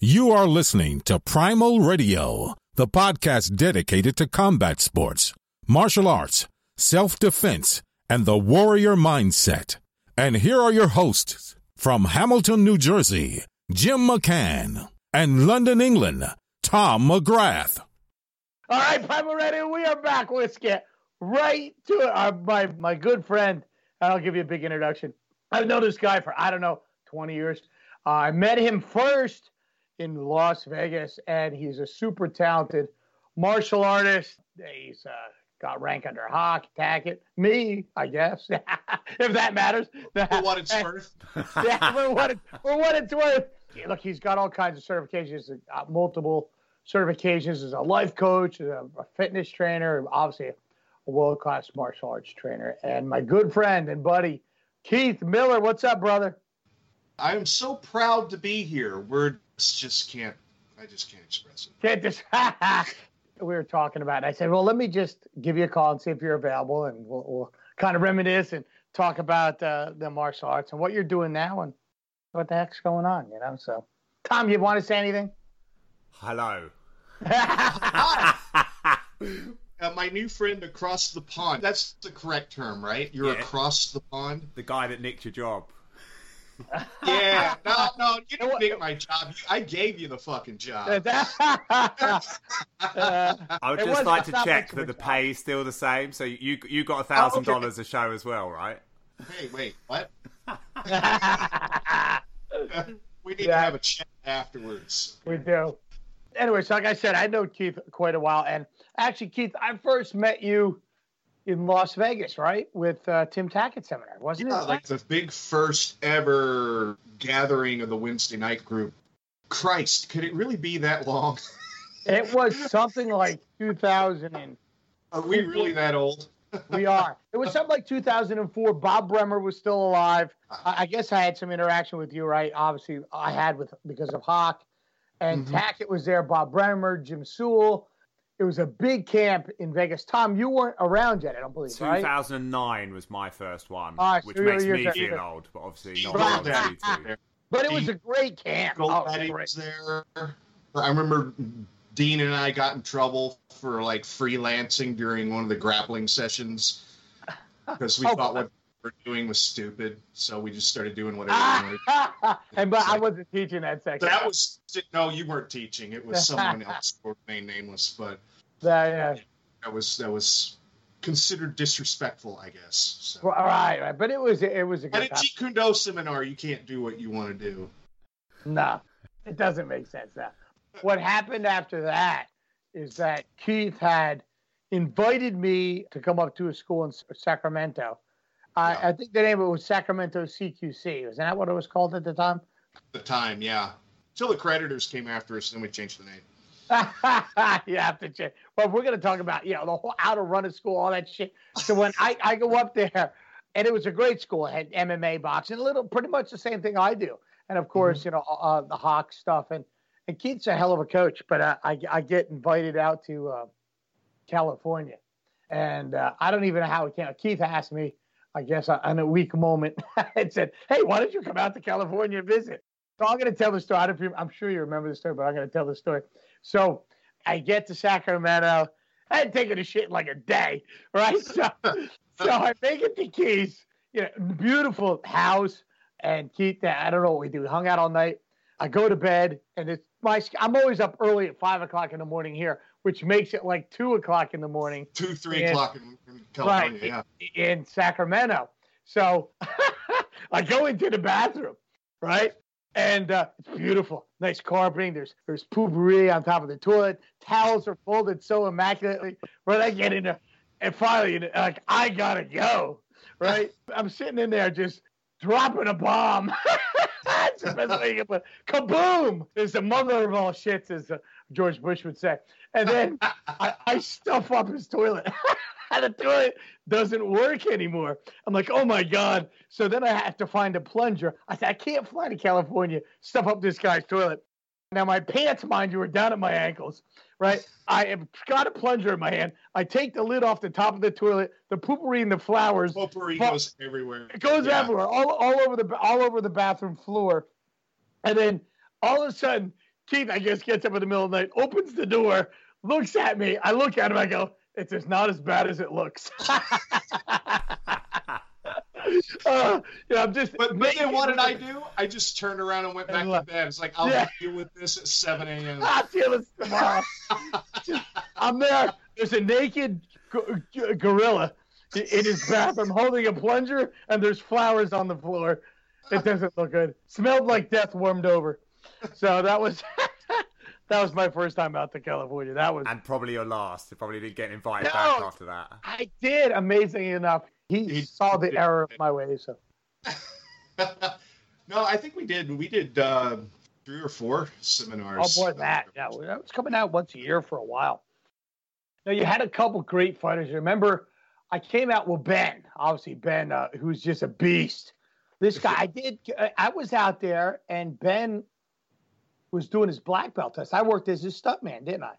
You are listening to Primal Radio, the podcast dedicated to combat sports, martial arts, self-defense, and the warrior mindset. And here are your hosts from Hamilton, New Jersey, Jim McCann, and London, England, Tom McGrath. All right, Primal Radio, we are back. Let's get right to it. My good friend, and I'll give you a big introduction. I've known this guy for, 20 years. I met him first in Las Vegas, and he's a super talented martial artist. He's got rank under Hawk Tackett. Me, I guess, if that matters. For what it's worth. Yeah, for what it's worth. Yeah, look, he's got all kinds of certifications, multiple certifications as a life coach, as a fitness trainer, obviously a world-class martial arts trainer. And my good friend and buddy, Keith Miller. What's up, brother? I am so proud to be here. I just can't express it. We were talking about it. I said, well, let me just give you a call and see if you're available, and we'll kind of reminisce and talk about the martial arts and what you're doing now and what the heck's going on, you know? So, Tom, you want to say anything? Hello. My new friend across the pond. That's the correct term, right? You're across the pond? The guy that nicked your job. Yeah, no, you didn't take my job. I gave you the fucking job. I would just like to check that the pay is still the same. So you got $1,000 a show as well, right? Hey, wait, what? We need to have a chat afterwards. We do. Anyway, so like I said, I know Keith quite a while, and actually, Keith, I first met you in Las Vegas, right? With Tim Tackett seminar, wasn't it? Like the big first ever gathering of the Wednesday night group. Christ, could it really be that long? It was something like 2000. Are we really that old? We are. It was something like 2004. Bob Bremer was still alive. I guess I had some interaction with you, right? Obviously, I had because of Hawk. And Tackett was there, Bob Bremer, Jim Sewell. It was a big camp in Vegas. Tom, you weren't around yet, I don't believe, right? 2009 was my first one, which makes me feel old, but obviously not old. But it was a great camp. Was there. I remember Dean and I got in trouble for like freelancing during one of the grappling sessions because we thought what we were doing was stupid, so we just started doing whatever we wanted. But I wasn't teaching that section. That was no, you weren't teaching. It was someone else, or remain nameless, but that was considered disrespectful, I guess. So. Well, right, but it was a good. At a Jeet Kune Do seminar, you can't do what you want to do. No, it doesn't make sense. Now, what happened after that is that Keith had invited me to come up to a school in Sacramento. I think the name of it was Sacramento CQC. Isn't that what it was called at the time? At the time, yeah. Until the creditors came after us, then we changed the name. You have to change. Well, we're going to talk about the whole how to run a school, all that shit. So when I go up there, and it was a great school. It had MMA, boxing, pretty much the same thing I do. And of course, the Hawk stuff. And Keith's a hell of a coach, but I get invited out to California, and I don't even know how it came. Keith asked me. I guess on a weak moment, I said, hey, why don't you come out to California and visit? So I'm going to tell the story. I'm sure you remember the story, but I'm going to tell the story. So I get to Sacramento. I had taken a shit in like a day, right? So I make it to Keith's, beautiful house. And Keith, I don't know what we do. We hung out all night. I go to bed, and I'm always up early at 5 o'clock in the morning here, which makes it like 2 o'clock in the morning. 3 o'clock in California, in Sacramento. So I go into the bathroom, right? And it's beautiful. Nice carpeting. There's poo-pourri on top of the toilet. Towels are folded so immaculately. When I get in there, and finally, I got to go, right? I'm sitting in there just dropping a bomb. That's the best way you can put it. Kaboom! There's the mother of all shits, as George Bush would say. And then I stuff up his toilet. And the toilet doesn't work anymore. I'm like, oh, my God. So then I have to find a plunger. I said, I can't fly to California, stuff up this guy's toilet. Now, my pants, mind you, are down at my ankles, right? I have got a plunger in my hand. I take the lid off the top of the toilet. The poopery and the flowers. Poopery goes everywhere. It goes everywhere, all over the bathroom floor. And then all of a sudden, Keith, I guess, gets up in the middle of the night, opens the door, looks at me. I look at him. I go, it's just not as bad as it looks. Yeah, I'm just. But then what did I do? I just turned around and went back to bed. It's like, I'll deal with this at 7 a.m. I'll deal with this tomorrow. I'm there. There's a naked gorilla in his bathroom holding a plunger, and there's flowers on the floor. It doesn't look good. Smelled like death warmed over. So that was that was my first time out to California. That was, and probably your last. You probably didn't get invited back after that. I did, amazingly enough. He saw the error of my way. So no, I think we did. We did 3 or 4 seminars. Oh boy, that was coming out once a year for a while. Now you had a couple great fighters. Remember, I came out with Ben. Obviously, Ben, who's just a beast. This guy, I was out there, and Ben was doing his black belt test. I worked as his stuntman, didn't I?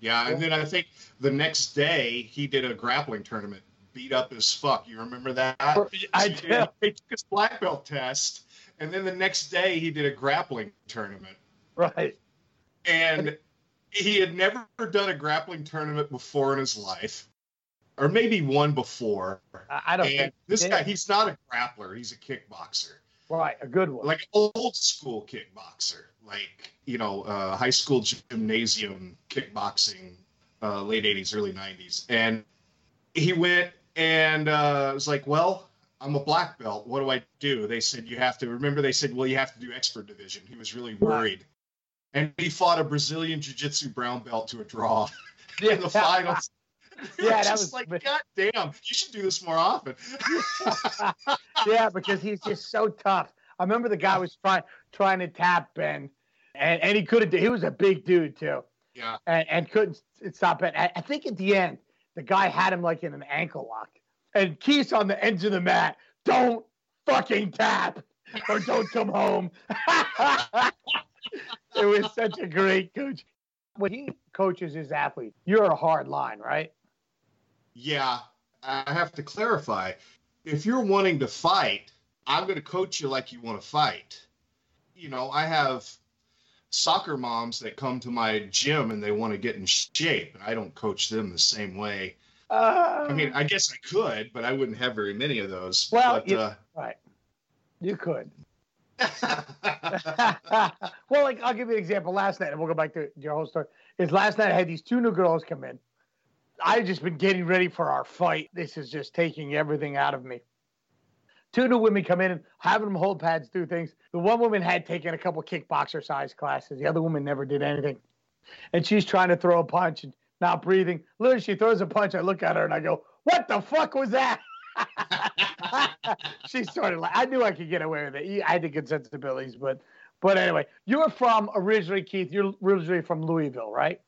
Yeah, and then I think the next day he did a grappling tournament, beat up as fuck. You remember that? I did. He took his black belt test, and then the next day he did a grappling tournament. Right. And he had never done a grappling tournament before in his life. Or maybe one before. I don't think this guy, he's not a grappler. He's a kickboxer. Right, a good one. Like old school kickboxer. Like, you know, high school gymnasium kickboxing, late 80s, early 90s. And he went and was like, well, I'm a black belt. What do I do? They said, you have to do expert division. He was really worried. Right. And he fought a Brazilian jiu-jitsu brown belt to a draw in the finals. Yeah, that was like, God damn, you should do this more often. Yeah, because he's just so tough. I remember the guy was trying to tap Ben, and he couldn't. He was a big dude too. Yeah, and couldn't stop Ben. I think at the end, the guy had him like in an ankle lock, and Keith's on the edge of the mat. Don't fucking tap, or don't come home. It was such a great coach. When he coaches his athlete, you're a hard line, right? Yeah, I have to clarify. If you're wanting to fight, I'm going to coach you like you want to fight. You know, I have soccer moms that come to my gym and they want to get in shape, and I don't coach them the same way. I mean, I guess I could, but I wouldn't have very many of those. Well, but, right. You could. Well, like, I'll give you an example. Last night, and we'll go back to your whole story, is last night I had these 2 new girls come in. I had just been getting ready for our fight. This is just taking everything out of me. 2 new women come in, having them hold pads, do things. The one woman had taken a couple kickboxer size classes. The other woman never did anything. And she's trying to throw a punch and not breathing. Literally, she throws a punch. I look at her and I go, what the fuck was that? She started like, I knew I could get away with it. I had the good sensibilities, but anyway, you're from originally, Keith, you're originally from Louisville, right?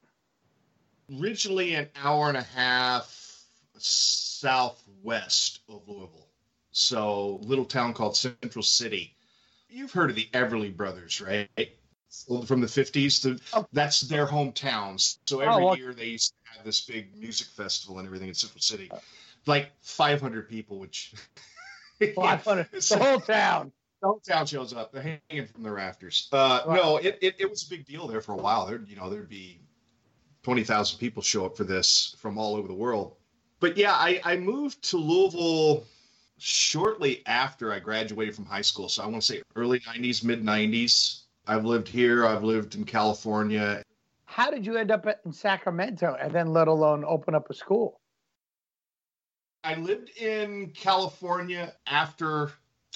Originally an hour and a half southwest of Louisville. So little town called Central City. You've heard of the Everly Brothers, right? From the 50s, that's their hometowns. So every year they used to have this big music festival and everything in Central City. Like 500 people, which 500. The whole town. The whole town shows up. They're hanging from the rafters. No, it was a big deal there for a while. There'd be 20,000 people show up for this from all over the world. But yeah, I moved to Louisville shortly after I graduated from high school. So I want to say early 90s, mid 90s. I've lived here. I've lived in California. How did you end up in Sacramento and then let alone open up a school? I lived in California after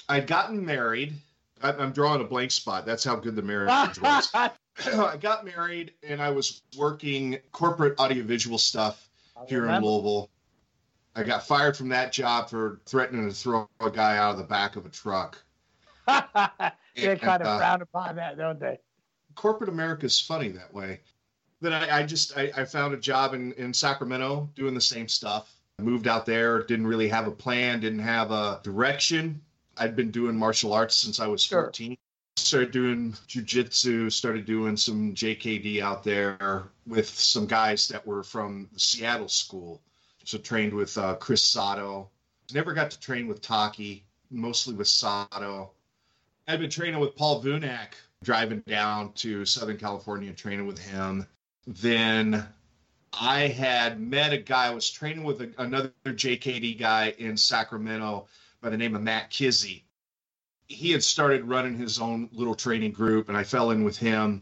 I'd gotten married. I'm drawing a blank spot. That's how good the marriage was. I got married, and I was working corporate audiovisual stuff here in Louisville. I got fired from that job for threatening to throw a guy out of the back of a truck. They kind of frown upon that, don't they? Corporate America's funny that way. Then I found a job in Sacramento doing the same stuff. Moved out there, didn't really have a plan, didn't have a direction. I'd been doing martial arts since I was 14. Started doing jiu-jitsu, started doing some JKD out there with some guys that were from the Seattle school. So trained with Chris Sato. Never got to train with Taki, mostly with Sato. I'd been training with Paul Vunak, driving down to Southern California and training with him. Then I had met a guy, I was training with another JKD guy in Sacramento by the name of Matt Kizzy. He had started running his own little training group, and I fell in with him.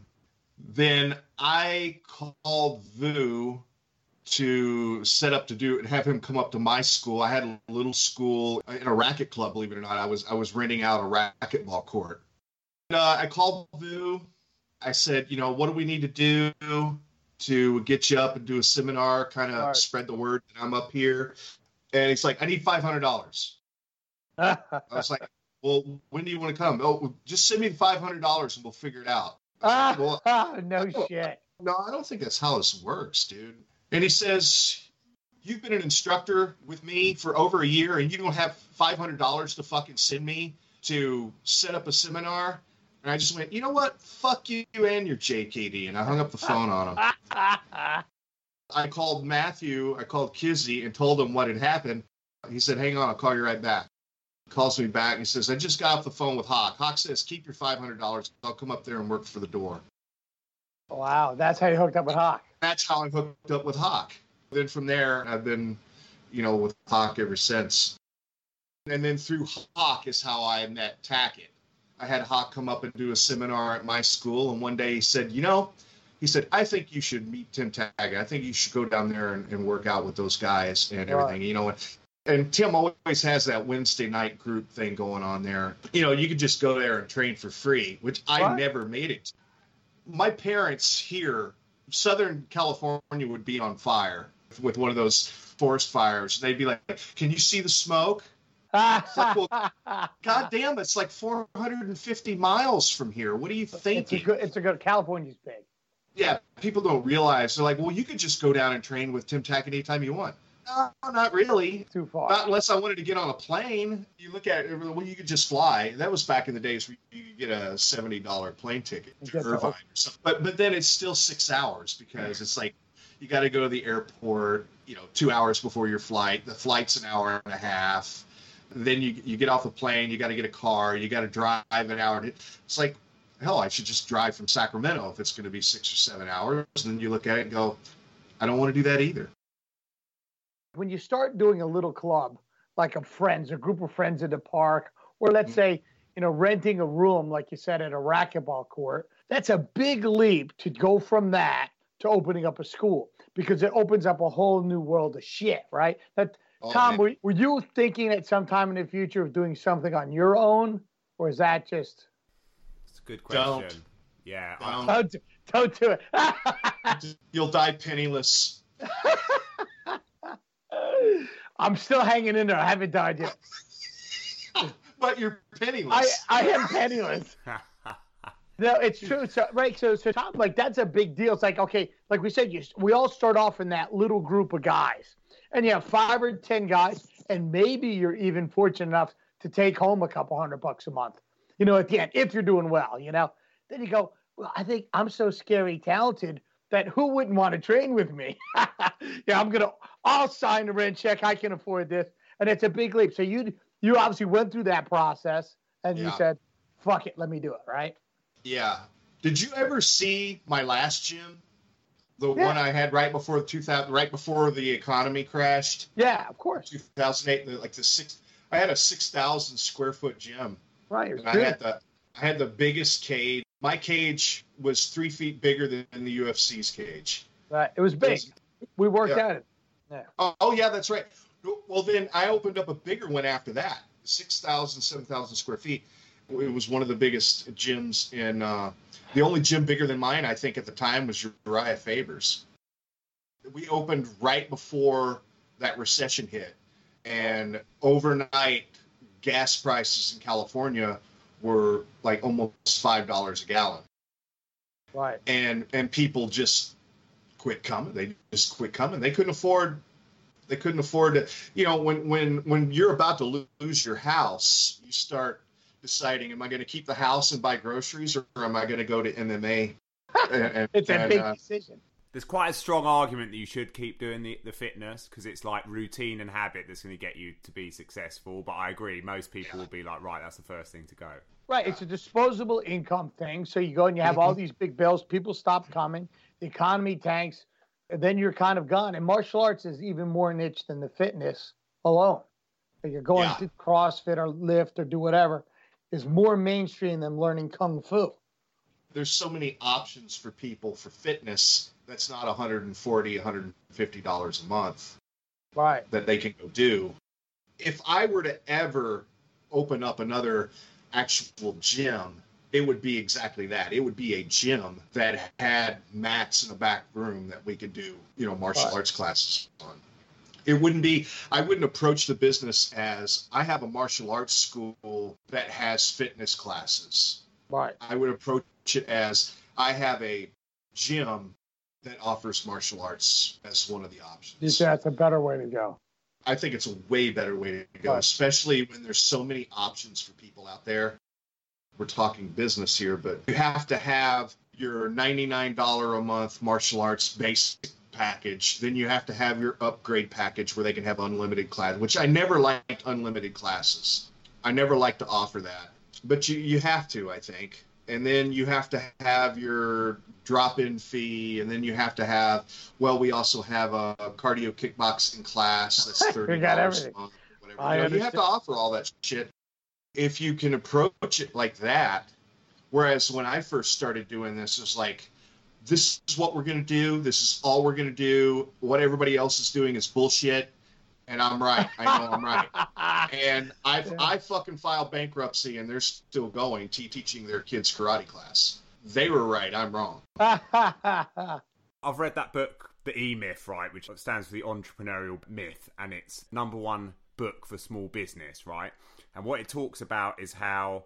Then I called Vu to set up to do and have him come up to my school. I had a little school in a racket club, believe it or not. I was renting out a racquetball court. And, I called Vu. I said, you know, what do we need to do to get you up and do a seminar, kind of spread the word that I'm up here? And he's like, I need $500. I was like, well, when do you want to come? Oh, just send me $500 and we'll figure it out. Like, well, no shit. No, I don't think that's how this works, dude. And he says, you've been an instructor with me for over a year and you don't have $500 to fucking send me to set up a seminar. And I just went, you know what? Fuck you and your JKD. And I hung up the phone on him. I called Matthew. I called Kizzy and told him what had happened. He said, hang on, I'll call you right back. He calls me back and he says, I just got off the phone with Hawk. Hawk says, keep your $500. I'll come up there and work for the door. Wow, that's how you hooked up with Hawk. That's how I hooked up with Hawk. Then from there, I've been, you know, with Hawk ever since. And then through Hawk is how I met Tackett. I had Hawk come up and do a seminar at my school. And one day he said, you know, he said, I think you should meet Tim Tackett. I think you should go down there and work out with those guys and everything, you know. And Tim always has that Wednesday night group thing going on there. You know, you could just go there and train for free, which I never made it to. My parents here, Southern California would be on fire with one of those forest fires. They'd be like, can you see the smoke? It's like, well, God damn, it's like 450 miles from here. What are you thinking? It's a good California's big. Yeah, people don't realize. They're like, well, you could just go down and train with Tim Tackett anytime you want. No, not really. Too far. Not unless I wanted to get on a plane. You look at it, well, you could just fly. That was back in the days where you could get a $70 plane ticket to Irvine or something. But then it's still 6 hours because it's like you got to go to the airport, you know, 2 hours before your flight. The flight's an hour and a half. Then you get off the plane, you got to get a car, you got to drive an hour. It's like, hell, I should just drive from Sacramento if it's going to be 6 or 7 hours. And then you look at it and go, I don't want to do that either. When you start doing a little club, like a group of friends at the park, or let's say, you know, renting a room, like you said, at a racquetball court, that's a big leap to go from that to opening up a school because it opens up a whole new world of shit, right? Tom, were you thinking at some time in the future of doing something on your own, or is that just? It's a good question. Don't. Yeah. Don't do it. You'll die penniless. I'm still hanging in there. I haven't died yet. But you're penniless. I am penniless. No, it's true. So, right. So Tom, like, that's a big deal. It's like, okay, like we said, we all start off in that little group of guys. And you have 5 or 10 guys, and maybe you're even fortunate enough to take home a couple $100 a month, you know, at the end, if you're doing well, you know. Then you go, well, I think I'm so scary talented that who wouldn't want to train with me? Yeah, I'll sign the rent check. I can afford this. And it's a big leap. So you obviously went through that process, and you said, fuck it, let me do it, right? Yeah. Did you ever see my last gym? The one I had right before the economy crashed. Yeah, of course. 2008, like I had a 6,000 square foot gym. Right, and I had the biggest cage. My cage was 3 feet bigger than the UFC's cage. Right, it was big. We worked at it. Yeah. Oh yeah, that's right. Well, then I opened up a bigger one after that, 6,000, 7,000 square feet. It was one of the biggest gyms in the only gym bigger than mine, I think, at the time was Uriah Faber's. We opened right before that recession hit, and overnight gas prices in California were like almost $5 a gallon. Right. And people just quit coming. They just quit coming. They couldn't afford to, you know, when you're about to lose your house, you start deciding, am I going to keep the house and buy groceries, or am I going to go to MMA? It's a big decision. There's quite a strong argument that you should keep doing the fitness because it's like routine and habit that's going to get you to be successful. But I agree, most people will be like, right, that's the first thing to go. Right. It's a disposable income thing. So you go and you have all these big bills. People stop coming. The economy tanks. And then you're kind of gone. And martial arts is even more niche than the fitness alone. Like you're going to CrossFit or lift or do whatever is more mainstream than learning Kung Fu. There's so many options for people for fitness that's not $140, $150 a month that they can go do. If I were to ever open up another actual gym, it would be exactly that. It would be a gym that had mats in a back room that we could do, you know, martial arts classes on. It wouldn't be, I wouldn't approach the business as I have a martial arts school that has fitness classes. Right. I would approach it as I have a gym that offers martial arts as one of the options. That's a better way to go. I think it's a way better way to go, especially when there's so many options for people out there. We're talking business here, but you have to have your $99 a month martial arts basic package. Then you have to have your upgrade package where they can have unlimited class, which I never liked unlimited classes. I never liked to offer that, but you have to, I think. And then you have to have your drop-in fee. And then you have to have, well, we also have a cardio kickboxing class that's $30 a month. Whatever. You have to offer all that shit. If you can approach it like that, whereas when I first started doing this, it was like, this is what we're going to do. This is all we're going to do. What everybody else is doing is bullshit. And I'm right. I know I'm right. And I fucking filed bankruptcy, and they're still going teaching their kids karate class. They were right. I'm wrong. I've read that book, The E-Myth, right, which stands for the entrepreneurial myth, and it's #1 book for small business, right? And what it talks about is how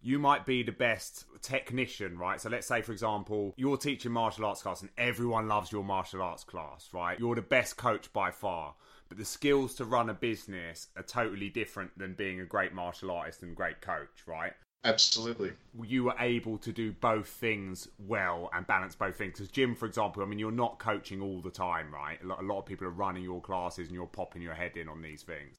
you might be the best technician, right? So let's say, for example, you're teaching martial arts class, and everyone loves your martial arts class, right? You're the best coach by far. But the skills to run a business are totally different than being a great martial artist and great coach, right? Absolutely. You were able to do both things well and balance both things. Because Jim, for example, I mean, you're not coaching all the time, right? A lot of people are running your classes and you're popping your head in on these things.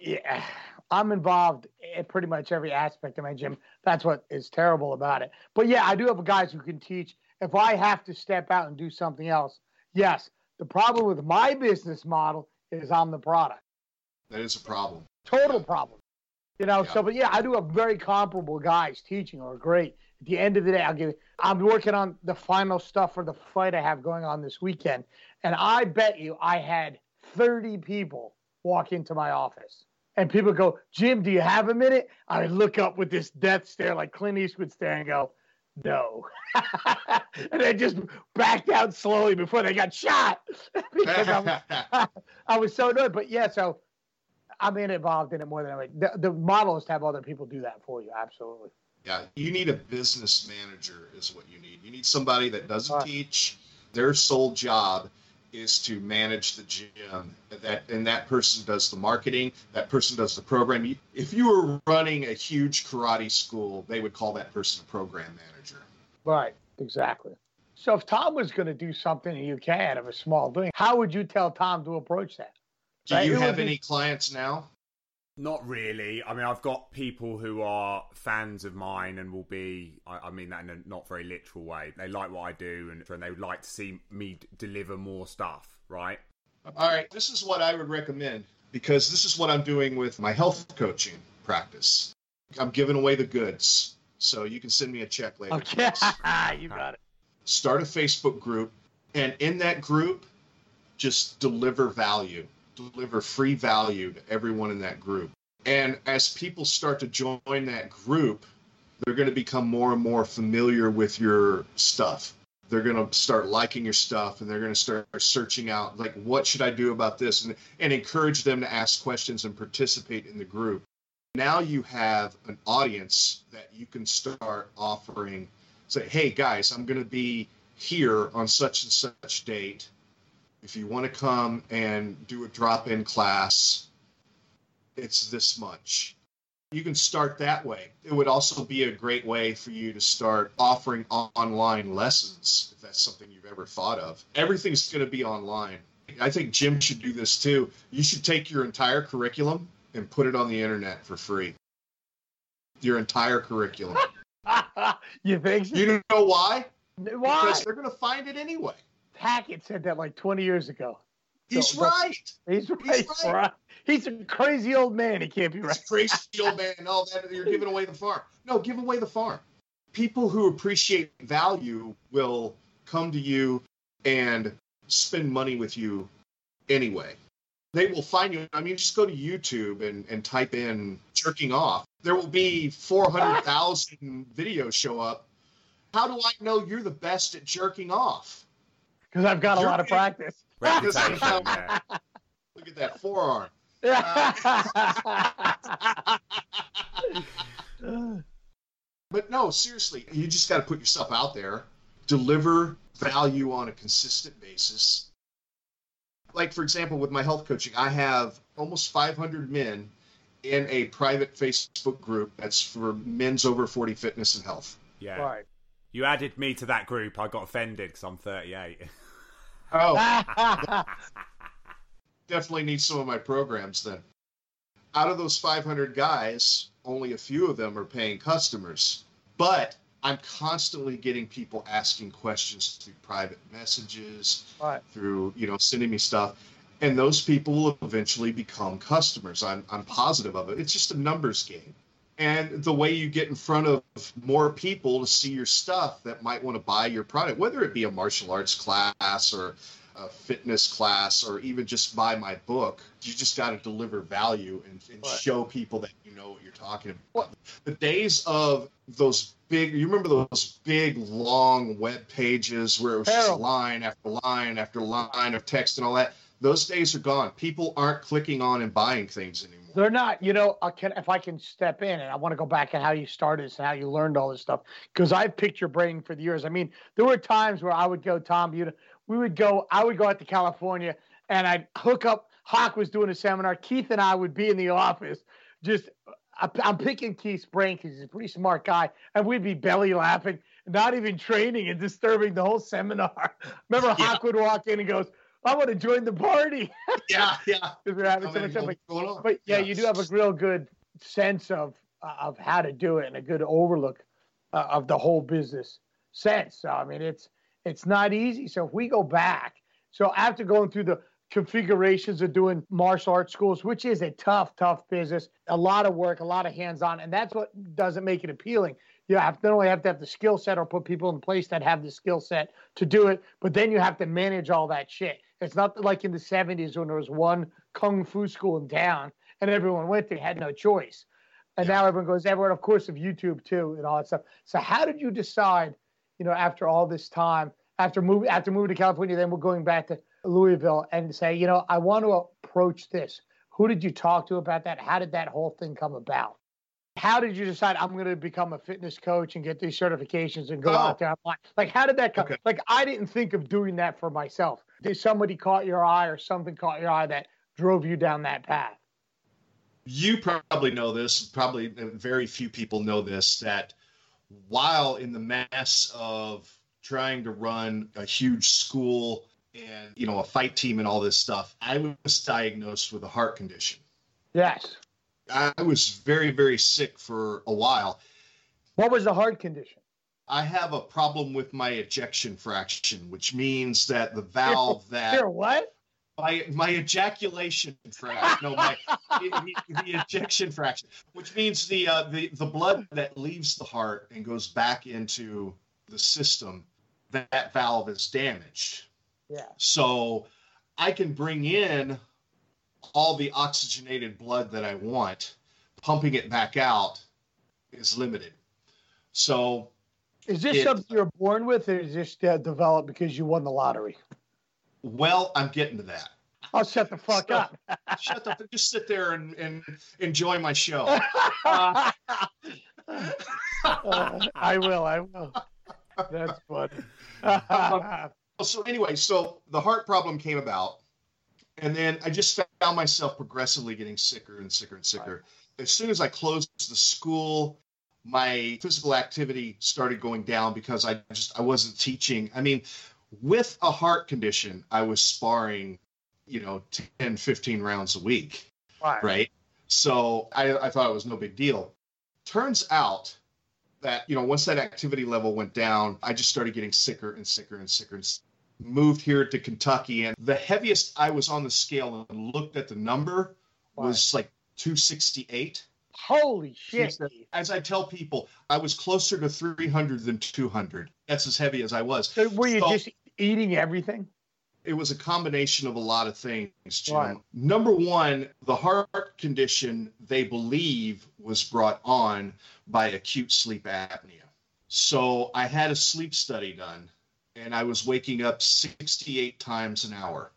Yeah, I'm involved in pretty much every aspect of my gym. That's what is terrible about it. But yeah, I do have guys who can teach. If I have to step out and do something else, yes. The problem with my business model is I'm the product. That is a problem. Total problem. You know, so, but yeah, I do have very comparable guys teaching are great. At the end of the day, I'm working on the final stuff for the fight I have going on this weekend. And I bet you I had 30 people walk into my office. And people go, Jim, do you have a minute? I look up with this death stare, like Clint Eastwood stare, and go, no. And I just backed out slowly before they got shot. Because I was so annoyed. But yeah, so I'm involved in it more than ever. The model is to have other people do that for you. Absolutely. Yeah. You need a business manager is what you need. You need somebody that doesn't teach. Their sole job is to manage the gym. And that person does the marketing. That person does the program. If you were running a huge karate school, they would call that person a program manager. Right. Exactly. So if Tom was going to do something in the UK out of a small thing, how would you tell Tom to approach that? Do you have any clients now? Not really. I mean, I've got people who are fans of mine and will be, I mean that in a not very literal way. They like what I do and they would like to see me deliver more stuff, right? All right. This is what I would recommend because this is what I'm doing with my health coaching practice. I'm giving away the goods. So you can send me a check later. Okay. You got it. Start a Facebook group. And in that group, just deliver value. Deliver free value to everyone in that group. And as people start to join that group, they're going to become more and more familiar with your stuff. They're going to start liking your stuff and they're going to start searching out, like, what should I do about this? And encourage them to ask questions and participate in the group. Now you have an audience that you can start offering. Say, hey, guys, I'm going to be here on such and such date. If you want to come and do a drop-in class, it's this much. You can start that way. It would also be a great way for you to start offering online lessons, if that's something you've ever thought of. Everything's going to be online. I think Jim should do this too. You should take your entire curriculum and put it on the internet for free. your entire curriculum. You think so? You don't know why? Why? Because they're going to find it anyway. Tackett said that like 20 years ago. He's right. He's right. He's a crazy old man. He can't be right. Crazy old man. All that. You're giving away the farm. No, give away the farm. People who appreciate value will come to you and spend money with you anyway. They will find you. I mean, just go to YouTube and type in jerking off. There will be 400,000 videos show up. How do I know you're the best at jerking off? Because I've got a lot of practice. Right, exactly. Look at that forearm. But no, seriously, you just got to put yourself out there, deliver value on a consistent basis. Like, for example, with my health coaching, I have almost 500 men in a private Facebook group that's for men's over 40 fitness and health. Yeah. Right. You added me to that group. I got offended because I'm 38. Oh. Definitely need some of my programs then. Out of those 500 guys, only a few of them are paying customers. But I'm constantly getting people asking questions through private messages, right, through, you know, sending me stuff. And those people will eventually become customers. I'm positive of it. It's just a numbers game. And the way you get in front of more people to see your stuff that might want to buy your product, whether it be a martial arts class or a fitness class or even just buy my book, you just got to deliver value and show people that you know what you're talking about. What? The days of those big, you remember those big, long web pages where it was just line after line after line of text and all that? Those days are gone. People aren't clicking on and buying things anymore. They're not, you know, if I can step in, and I want to go back at how you started this and how you learned all this stuff, because I've picked your brain for the years. I mean, there were times where I would go, Tom, I would go out to California and I'd hook up. Hawk was doing a seminar. Keith and I would be in the office. I'm picking Keith's brain because he's a pretty smart guy. And we'd be belly laughing, not even training and disturbing the whole seminar. Remember, yeah. Hawk would walk in and goes, I want to join the party. Yeah. We're having so much fun. But yeah, you do have a real good sense of how to do it and a good overlook of the whole business sense. So, I mean, it's not easy. So if we go back, so after going through the configurations of doing martial arts schools, which is a tough business, a lot of work, a lot of hands-on, and that's what doesn't make it appealing. You have to not only have to have the skill set or put people in place that have the skill set to do it, but then you have to manage all that shit. It's not like in the 70s when there was one kung fu school in town and everyone went there, had no choice. And now everyone goes everywhere, of course, of YouTube too and all that stuff. So how did you decide, you know, after all this time, after moving to California, then we're going back to Louisville and say, you know, I want to approach this. Who did you talk to about that? How did that whole thing come about? How did you decide I'm going to become a fitness coach and get these certifications and go out there? Like, how did that come? Okay. Like, I didn't think of doing that for myself. Did somebody caught your eye or something caught your eye that drove you down that path? You probably know this. Probably very few people know this, that while in the mass of trying to run a huge school and, you know, a fight team and all this stuff, I was diagnosed with a heart condition. Yes. I was very, very sick for a while. What was the heart condition? I have a problem with my ejection fraction, which means that the valve what? My ejaculation fraction. No, the ejection fraction, which means the blood that leaves the heart and goes back into the system, that valve is damaged. Yeah. So I can bring in all the oxygenated blood that I want, pumping it back out is limited. So is this something you're born with, or is this developed because you won the lottery? Well, I'm getting to that. I'll shut the fuck up. Shut up. Just sit there and enjoy my show. I will. That's funny. So anyway, so the heart problem came about. And then I just found myself progressively getting sicker and sicker and sicker. Right. As soon as I closed the school, my physical activity started going down because I wasn't teaching. I mean, with a heart condition, I was sparring, you know, 10, 15 rounds a week. Right. So I thought it was no big deal. Turns out that, you know, once that activity level went down, I just started getting sicker and sicker and sicker and sicker. Moved here to Kentucky, and the heaviest I was on the scale and looked at the number was like 268. Holy shit. As I tell people, I was closer to 300 than 200. That's as heavy as I was. So were you just eating everything? It was a combination of a lot of things, Jim. Right. Number one, the heart condition they believe was brought on by acute sleep apnea. So I had a sleep study done, and I was waking up 68 times an hour.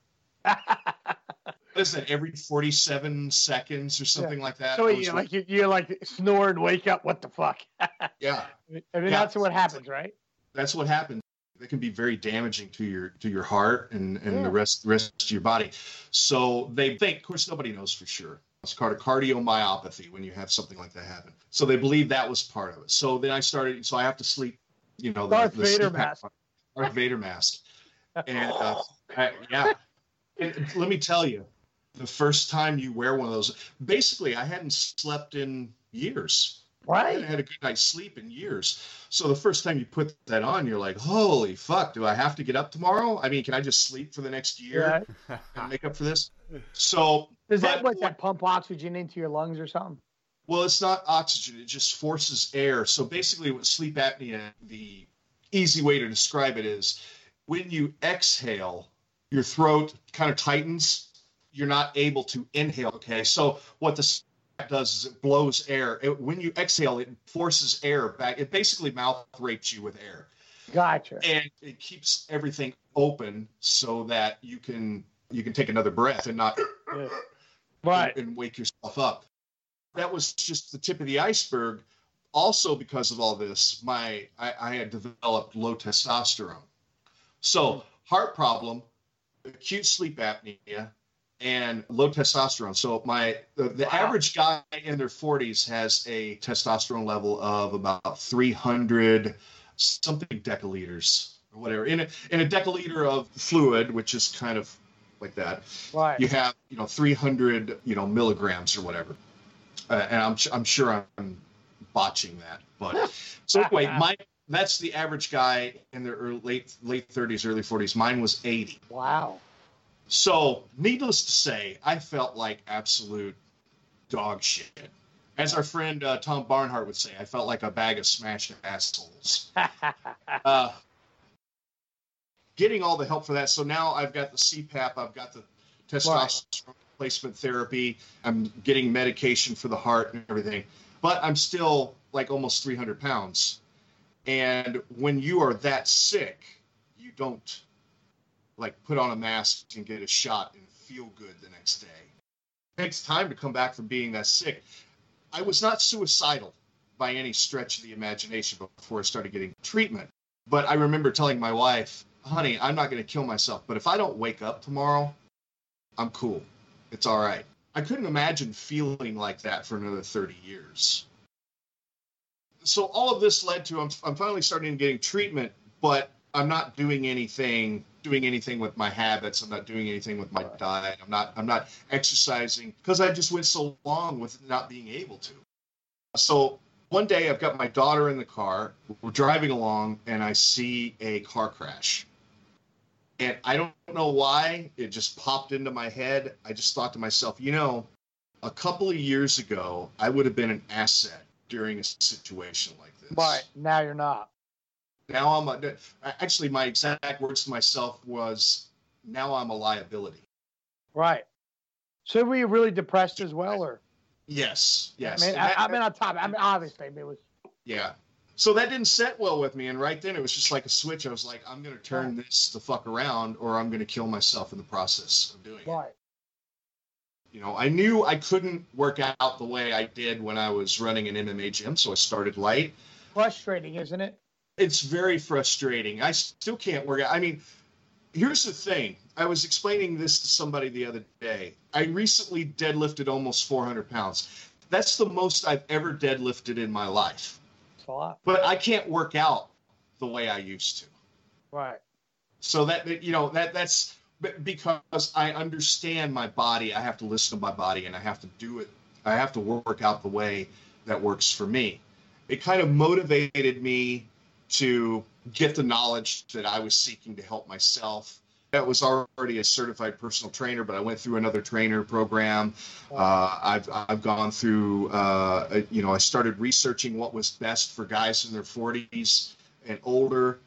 Listen, every 47 seconds or something like that. So you're like snore and wake up. What the fuck? Yeah. I mean, that's what happens, right? That's what happens. That can be very damaging to your heart and the rest of your body. So they think, of course, nobody knows for sure. It's called a cardiomyopathy when you have something like that happen. So they believe that was part of it. So then I started. So I have to sleep. You know, the Vader mask. Darth Vader mask. And And let me tell you, the first time you wear one of those, basically I hadn't slept in years. Right. I hadn't had a good night's sleep in years. So the first time you put that on, you're like, holy fuck, do I have to get up tomorrow? I mean, can I just sleep for the next year and make up for this? So does that pump oxygen into your lungs or something? Well, it's not oxygen. It just forces air. So basically with sleep apnea, the easy way to describe it is when you exhale, your throat kind of tightens. You're not able to inhale. Okay, so what this does is it blows air. When you exhale, it forces air back. It basically mouth rapes you with air. Gotcha. And it keeps everything open so that you can take another breath and not and wake yourself up. That was just the tip of the iceberg. Also, because of all this, I had developed low testosterone. So heart problem, acute sleep apnea, and low testosterone. So the average guy in their 40s has a testosterone level of about 300 something deciliters or whatever. In a deciliter of fluid, which is kind of like that, you have 300 milligrams or whatever. And I'm sure I'm botching that, but so anyway, that's the average guy in their late 30s, early 40s. Mine was 80. Wow. So, needless to say, I felt like absolute dog shit. As our friend Tom Barnhart would say, I felt like a bag of smashed assholes. Getting all the help for that. So now I've got the CPAP, I've got the testosterone replacement therapy, I'm getting medication for the heart and everything. But I'm still like almost 300 pounds. And when you are that sick, you don't like put on a mask and get a shot and feel good the next day. It takes time to come back from being that sick. I was not suicidal by any stretch of the imagination before I started getting treatment. But I remember telling my wife, honey, I'm not going to kill myself, but if I don't wake up tomorrow, I'm cool. It's all right. I couldn't imagine feeling like that for another 30 years. So all of this led to I'm finally starting getting treatment, but I'm not doing anything with my habits. I'm not doing anything with my diet. I'm not exercising because I just went so long with not being able to. So one day I've got my daughter in the car. We're driving along and I see a car crash. And I don't know why, it just popped into my head. I just thought to myself, a couple of years ago, I would have been an asset during a situation like this. But now you're not. Now actually, my exact words to myself was, now I'm a liability. Right. So were you really depressed as well, or? Yes. I mean, on top. I mean, obviously, it was. Yeah. So that didn't set well with me. And right then it was just like a switch. I was like, I'm going to turn this the fuck around, or I'm going to kill myself in the process of doing it. I knew I couldn't work out the way I did when I was running an MMA gym, so I started light. Frustrating, isn't it? It's very frustrating. I still can't work out. I mean, here's the thing. I was explaining this to somebody the other day. I recently deadlifted almost 400 pounds. That's the most I've ever deadlifted in my life. That's a lot. But I can't work out the way I used to. Right. So that's... because I understand my body, I have to listen to my body, and I have to do it. I have to work out the way that works for me. It kind of motivated me to get the knowledge that I was seeking to help myself. I was already a certified personal trainer, but I went through another trainer program. I've gone through, you know, I started researching what was best for guys in their 40s and older.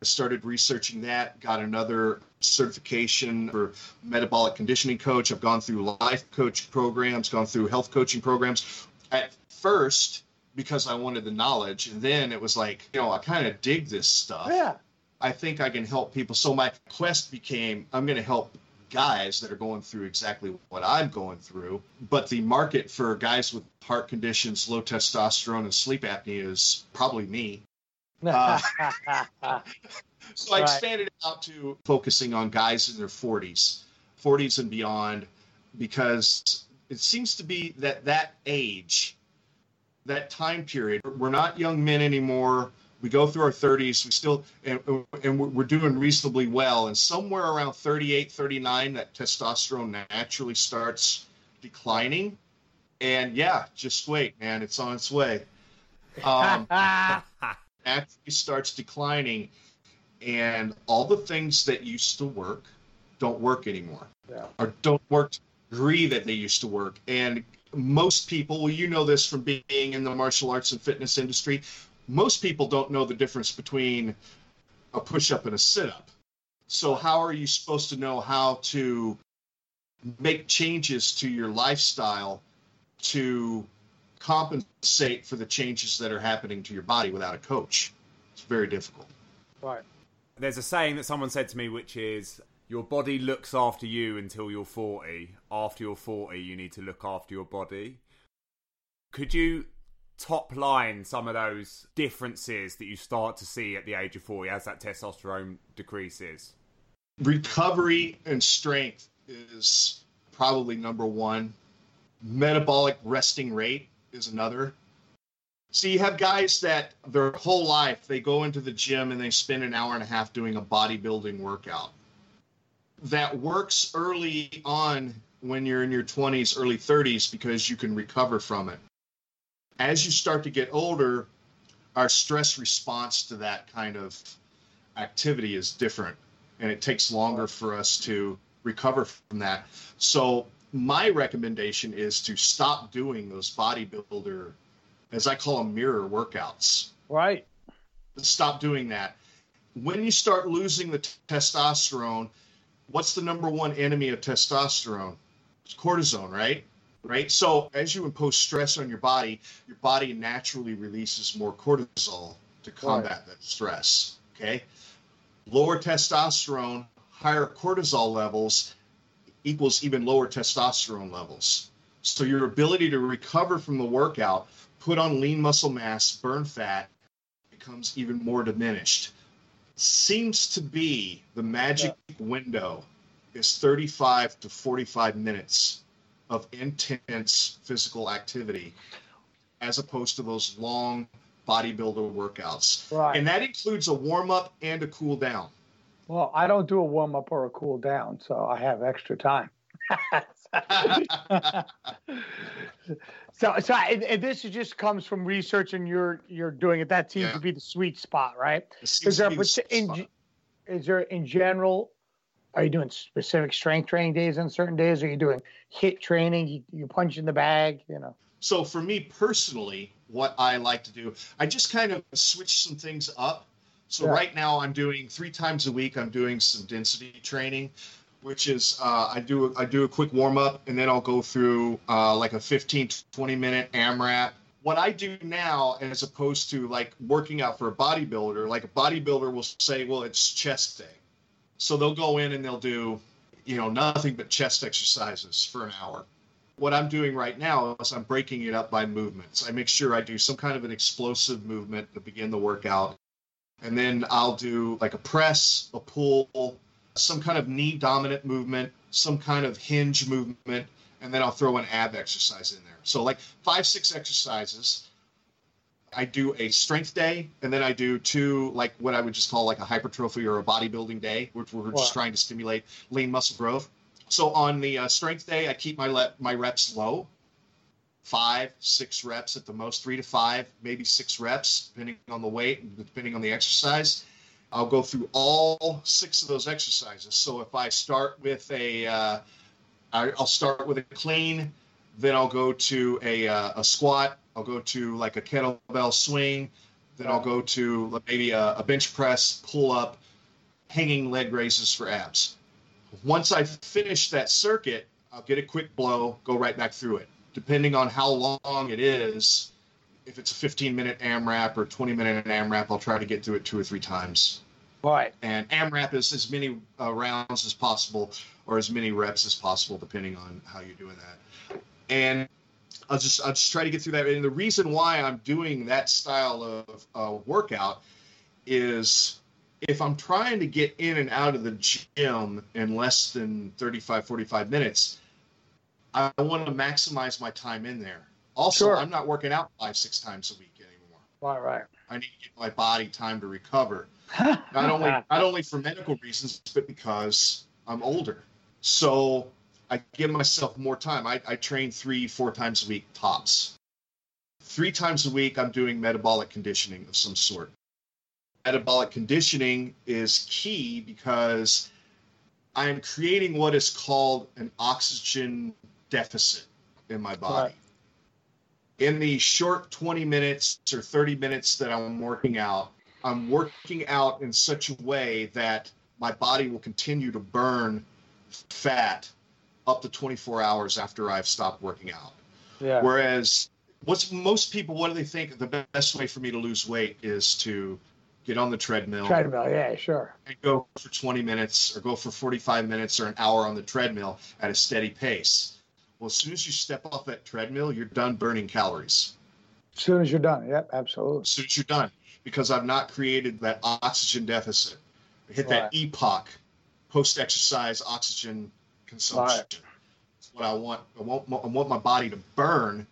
I started researching that, got another certification for metabolic conditioning coach. I've gone through life coach programs, gone through health coaching programs. At first, because I wanted the knowledge, and then it was like, you know, I kind of dig this stuff. Yeah. I think I can help people. So my quest became, I'm going to help guys that are going through exactly what I'm going through. But the market for guys with heart conditions, low testosterone, and sleep apnea is probably me. So I expanded out to focusing on guys in their 40s and beyond, because it seems to be that age, that time period, we're not young men anymore. We go through our 30s, we still, and we're doing reasonably well. And somewhere around 38, 39, that testosterone naturally starts declining. And yeah, just wait, man, it's on its way. Naturally starts declining. And all the things that used to work don't work anymore. Yeah. Or don't work to the degree that they used to work. And most people, well, you know this from being in the martial arts and fitness industry, most people don't know the difference between a push-up and a sit-up. So how are you supposed to know how to make changes to your lifestyle to compensate for the changes that are happening to your body without a coach? It's very difficult. Right. There's a saying that someone said to me, which is, your body looks after you until you're 40. After you're 40, you need to look after your body. Could you top line some of those differences that you start to see at the age of 40 as that testosterone decreases? Recovery and strength is probably number one. Metabolic resting rate is another. So you have guys that their whole life, they go into the gym and they spend an hour and a half doing a bodybuilding workout. That works early on when you're in your 20s, early 30s, because you can recover from it. As you start to get older, our stress response to that kind of activity is different, and it takes longer for us to recover from that. So my recommendation is to stop doing those bodybuilder, as I call them, mirror workouts. Right. Stop doing that. When you start losing the testosterone, what's the number one enemy of testosterone? It's cortisone, right? Right. So as you impose stress on your body naturally releases more cortisol to combat that stress. Okay. Lower testosterone, higher cortisol levels equals even lower testosterone levels. So your ability to recover from the workout, put on lean muscle mass, burn fat, becomes even more diminished. Seems to be the magic window is 35 to 45 minutes of intense physical activity as opposed to those long bodybuilder workouts. Right. And that includes a warm-up and a cool-down. Well, I don't do a warm-up or a cool-down, so I have extra time. So and this just comes from research, and you're doing it. That seems to be the sweet spot, right? Is there, in general... Are you doing specific strength training days on certain days? Are you doing HIIT training? You punch in the bag, you know? So for me personally, what I like to do, I just kind of switch some things up. So right now I'm doing 3 times a week, I'm doing some density training, which is I do a quick warm up, and then I'll go through like a 15 to 20 minute AMRAP. What I do now, as opposed to like working out for a bodybuilder will say, well, it's chest day. So they'll go in and they'll do, you know, nothing but chest exercises for an hour. What I'm doing right now is I'm breaking it up by movements. I make sure I do some kind of an explosive movement to begin the workout. And then I'll do like a press, a pull, some kind of knee dominant movement, some kind of hinge movement, and then I'll throw an ab exercise in there. So like 5-6 exercises. I do a strength day, and then I do 2, like what I would just call like a hypertrophy or a bodybuilding day, which we're just trying to stimulate lean muscle growth. So on the strength day, I keep my reps low. 5-6 reps at the most, 3 to 5, maybe 6 reps, depending on the weight and depending on the exercise. I'll go through all 6 of those exercises. So if I start with I'll start with a clean, then I'll go to a squat, I'll go to like a kettlebell swing, then I'll go to maybe a bench press, pull up, hanging leg raises for abs. Once I finish that circuit, I'll get a quick blow, go right back through it. Depending on how long it is, if it's a 15-minute AMRAP or 20-minute AMRAP, I'll try to get through it 2 or 3 times. Right. And AMRAP is as many rounds as possible or as many reps as possible, depending on how you're doing that. And I'll just try to get through that. And the reason why I'm doing that style of workout is if I'm trying to get in and out of the gym in less than 35, 45 minutes, I want to maximize my time in there. Also, sure. I'm not working out 5-6 times a week anymore. All right. I need to give my body time to recover. not only for medical reasons, but because I'm older. So I give myself more time. I train 3-4 times a week tops. 3 times a week, I'm doing metabolic conditioning of some sort. Metabolic conditioning is key because I am creating what is called an oxygen deficit in my body. Right. In the short 20 minutes or 30 minutes that I'm working out in such a way that my body will continue to burn fat up to 24 hours after I've stopped working out. Yeah. Whereas most people, what do they think the best way for me to lose weight is to get on the treadmill. Treadmill, yeah, sure. And go for 20 minutes or go for 45 minutes or an hour on the treadmill at a steady pace. Well, as soon as you step off that treadmill, you're done burning calories. As soon as you're done, yep, absolutely. As soon as you're done, because I've not created that oxygen deficit. I hit that EPOC, post-exercise oxygen consumption. Right. That's what I want. I want my body to burn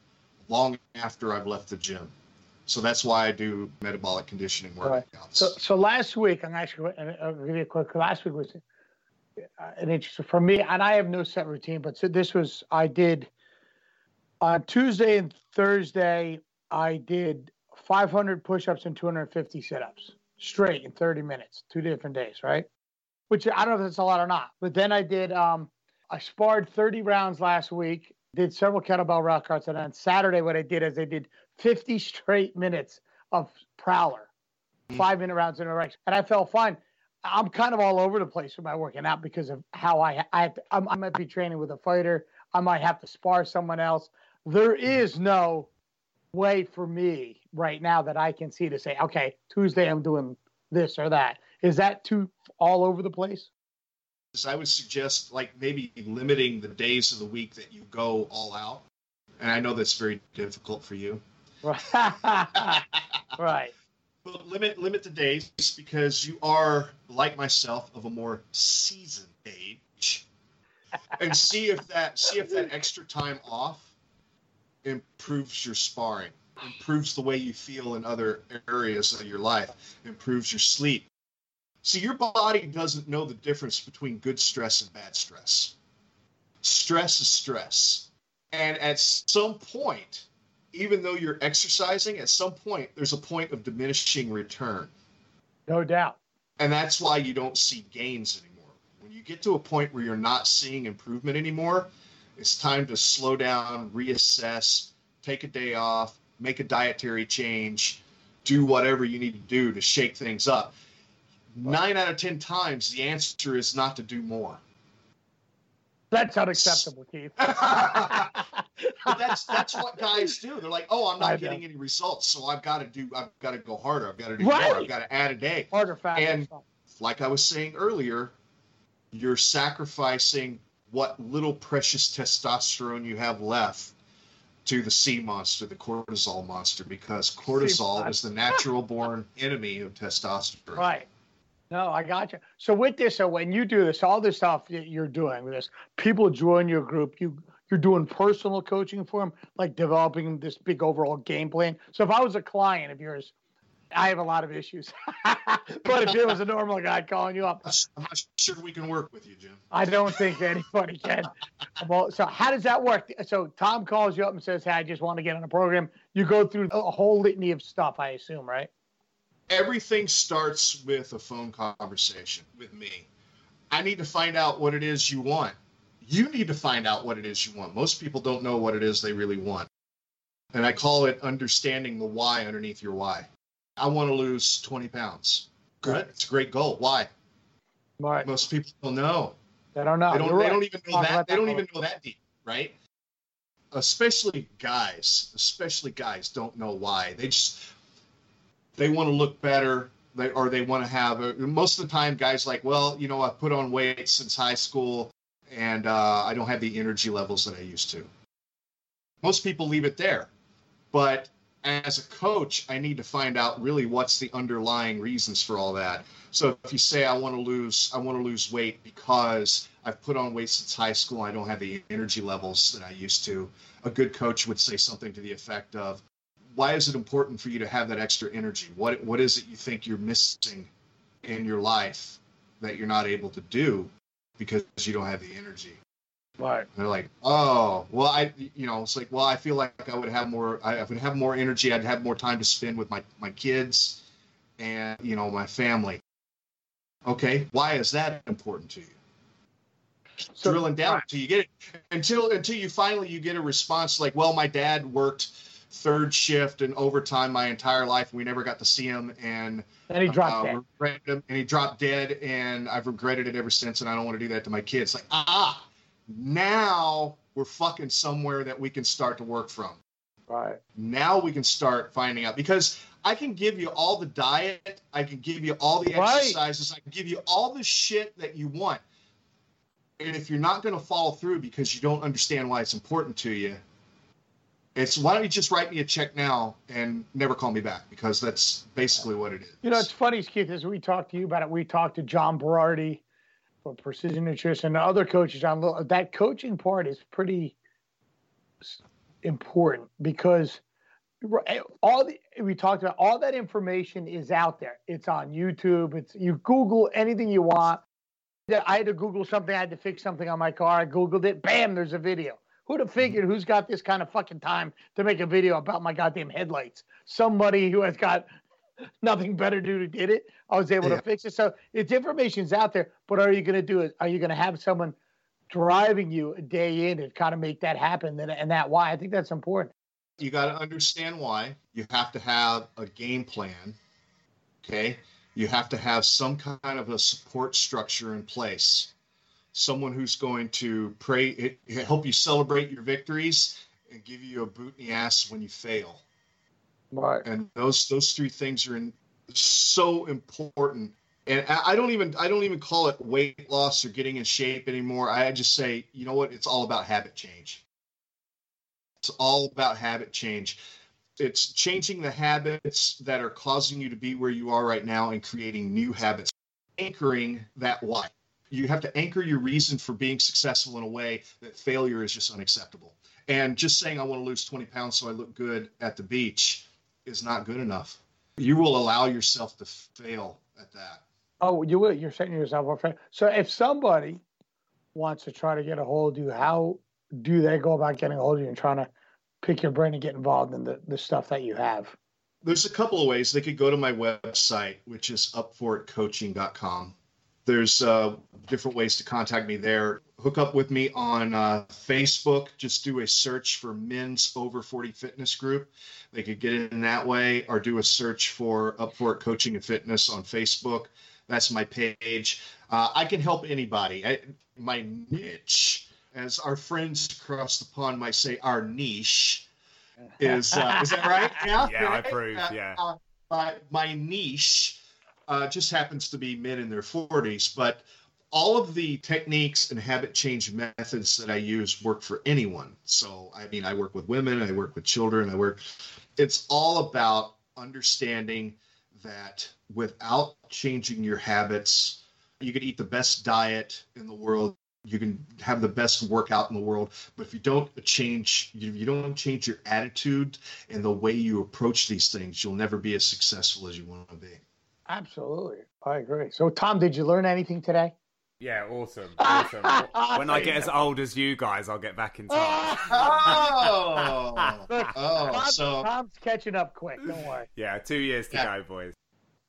long after I've left the gym. So that's why I do metabolic conditioning workouts. Right. So last week, I'll give you a quick. Last week was an interesting for me, and I have no set routine. But so this was I did on Tuesday and Thursday. I did 500 push-ups and 250 sit-ups straight in 30 minutes, 2 different days, right? Which I don't know if that's a lot or not. But then I did. I sparred 30 rounds last week. Did several kettlebell workouts, and on Saturday, what I did is I did 50 straight minutes of prowler, 5-minute rounds in a row, and I felt fine. I'm kind of all over the place with my working out because of how I might be training with a fighter. I might have to spar someone else. There is no way for me right now that I can see to say, okay, Tuesday I'm doing this or that. Is that too all over the place? I would suggest like maybe limiting the days of the week that you go all out. And I know that's very difficult for you. Right. But limit the days because you are, like myself, of a more seasoned age. And see if that extra time off improves your sparring, improves the way you feel in other areas of your life, improves your sleep. See, your body doesn't know the difference between good stress and bad stress. Stress is stress. And at some point, even though you're exercising, at some point, there's a point of diminishing return. No doubt. And that's why you don't see gains anymore. When you get to a point where you're not seeing improvement anymore, it's time to slow down, reassess, take a day off, make a dietary change, do whatever you need to do to shake things up. 9 out of 10 times, the answer is not to do more. That's unacceptable, Keith. But that's what guys do. They're like, oh, I'm not getting any results, so I've got to go harder. I've got to do more. I've got to add a day. Harder, faster. And like I was saying earlier, you're sacrificing what little precious testosterone you have left to the sea monster, the cortisol monster, because cortisol is the natural-born enemy of testosterone. Right. No, I got you. So with this, so when you do this, all this stuff that you're doing with this, people join your group. You're doing personal coaching for them, like developing this big overall game plan. So if I was a client of yours, I have a lot of issues. But if it was a normal guy calling you up, I'm not sure we can work with you, Jim. I don't think anybody can. Well, so how does that work? So Tom calls you up and says, hey, I just want to get on a program. You go through a whole litany of stuff, I assume, right? Everything starts with a phone conversation with me. I need to find out what it is you want. You need to find out what it is you want. Most people don't know what it is they really want. And I call it understanding the why underneath your why. I want to lose 20 pounds. Good. Right. It's a great goal. Why? Right. Most people don't know. They don't know. They don't even know that. They don't even know that deep, right? Especially guys don't know why. They want to look better. They want to have a, most of the time guys like, well, you know, I put on weight since high school and I don't have the energy levels that I used to. Most people leave it there. But as a coach, I need to find out really what's the underlying reasons for all that. So if you say I want to lose weight because I've put on weight since high school, I don't have the energy levels that I used to, a good coach would say something to the effect of, why is it important for you to have that extra energy? What is it you think you're missing in your life that you're not able to do because you don't have the energy? Right. They're like, oh, well, it's like, well, I feel like I would have more energy. I'd have more time to spend with my kids and, you know, my family. Okay. Why is that important to you? So, drilling down right. Until you get it, until you finally, you get a response like, well, my dad worked third shift and overtime my entire life. And we never got to see him. And then he dropped dead. And he dropped dead. And I've regretted it ever since. And I don't want to do that to my kids. Like, now we're fucking somewhere that we can start to work from. Right. Now we can start finding out, because I can give you all the diet. I can give you all the exercises. Right. I can give you all the shit that you want. And if you're not going to follow through because you don't understand why it's important to you, it's why don't you just write me a check now and never call me back, because that's basically what it is. You know, it's funny, Keith, as we talked to you about it, we talked to John Berardi for Precision Nutrition, other coaches on that coaching part is pretty important, because we talked about all that information is out there. It's on YouTube. It's you Google anything you want. I had to Google something. I had to fix something on my car. I Googled it. Bam, there's a video. Who'd have figured, who's got this kind of fucking time to make a video about my goddamn headlights? Somebody who has got nothing better to do did it. I was able to fix it. So it's information's out there, but are you going to do it? Are you going to have someone driving you a day in and kind of make that happen? And that why, I think that's important. You got to understand why. You have to have a game plan. Okay. You have to have some kind of a support structure in place. Someone who's going to help you celebrate your victories and give you a boot in the ass when you fail. Right. And those three things are so important. And I don't even call it weight loss or getting in shape anymore. I just say, you know what? It's all about habit change. It's all about habit change. It's changing the habits that are causing you to be where you are right now and creating new habits, anchoring that why. You have to anchor your reason for being successful in a way that failure is just unacceptable. And just saying I want to lose 20 pounds so I look good at the beach is not good enough. You will allow yourself to fail at that. Oh, you will. You're setting yourself up for. So if somebody wants to try to get a hold of you, how do they go about getting a hold of you and trying to pick your brain and get involved in the stuff that you have? There's a couple of ways. They could go to my website, which is upforitcoaching.com. There's different ways to contact me there. Hook up with me on Facebook. Just do a search for Men's Over 40 Fitness Group. They could get in that way, or do a search for Up For It Coaching and Fitness on Facebook. That's my page. I can help anybody. My niche, as our friends across the pond might say, our niche is that right? Yeah, right? I approved. Yeah. My niche just happens to be men in their 40s, but all of the techniques and habit change methods that I use work for anyone. So, I mean, I work with women, I work with children, it's all about understanding that without changing your habits, you could eat the best diet in the world. You can have the best workout in the world, but if you don't change, your attitude and the way you approach these things, you'll never be as successful as you want to be. Absolutely. I agree. So, Tom, did you learn anything today? Yeah, awesome. When I get as old as you guys, I'll get back in time. Tom's catching up quick. Don't worry. Yeah, 2 years to go, boys.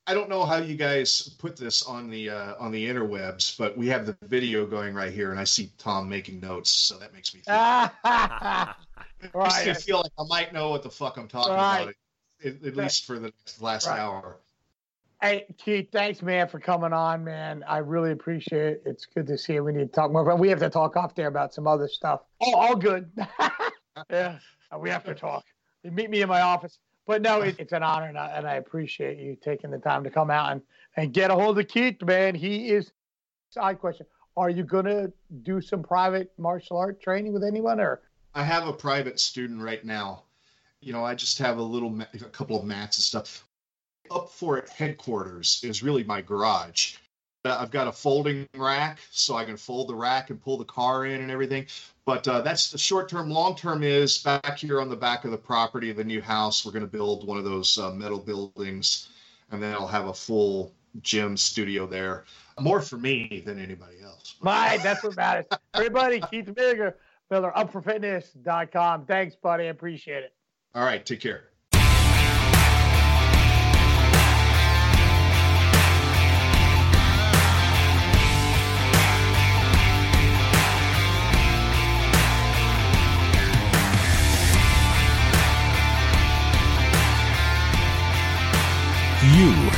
I don't know how you guys put this on the interwebs, but we have the video going right here, and I see Tom making notes, so that makes me feel. Right. I feel like I might know what the fuck I'm talking about, at least for the last hour. Hey, Keith, thanks, man, for coming on, man. I really appreciate it. It's good to see you. We need to talk more. But we have to talk off there about some other stuff. Oh, all good. Yeah, we have to talk. You meet me in my office. But, no, it's an honor, and I appreciate you taking the time to come out and get a hold of Keith, man. He is – side question. Are you going to do some private martial art training with anyone? Or I have a private student right now. You know, I just have a couple of mats and stuff. Up For It headquarters is really my garage. I've got a folding rack, so I can fold the rack and pull the car in and everything. But that's the short term. Long term is back here on the back of the property of the new house. We're going to build one of those metal buildings, and then I'll have a full gym studio there. More for me than anybody else. That's what matters. Everybody, Keith Miller, upforfitness.com. Thanks, buddy. I appreciate it. All right. Take care. You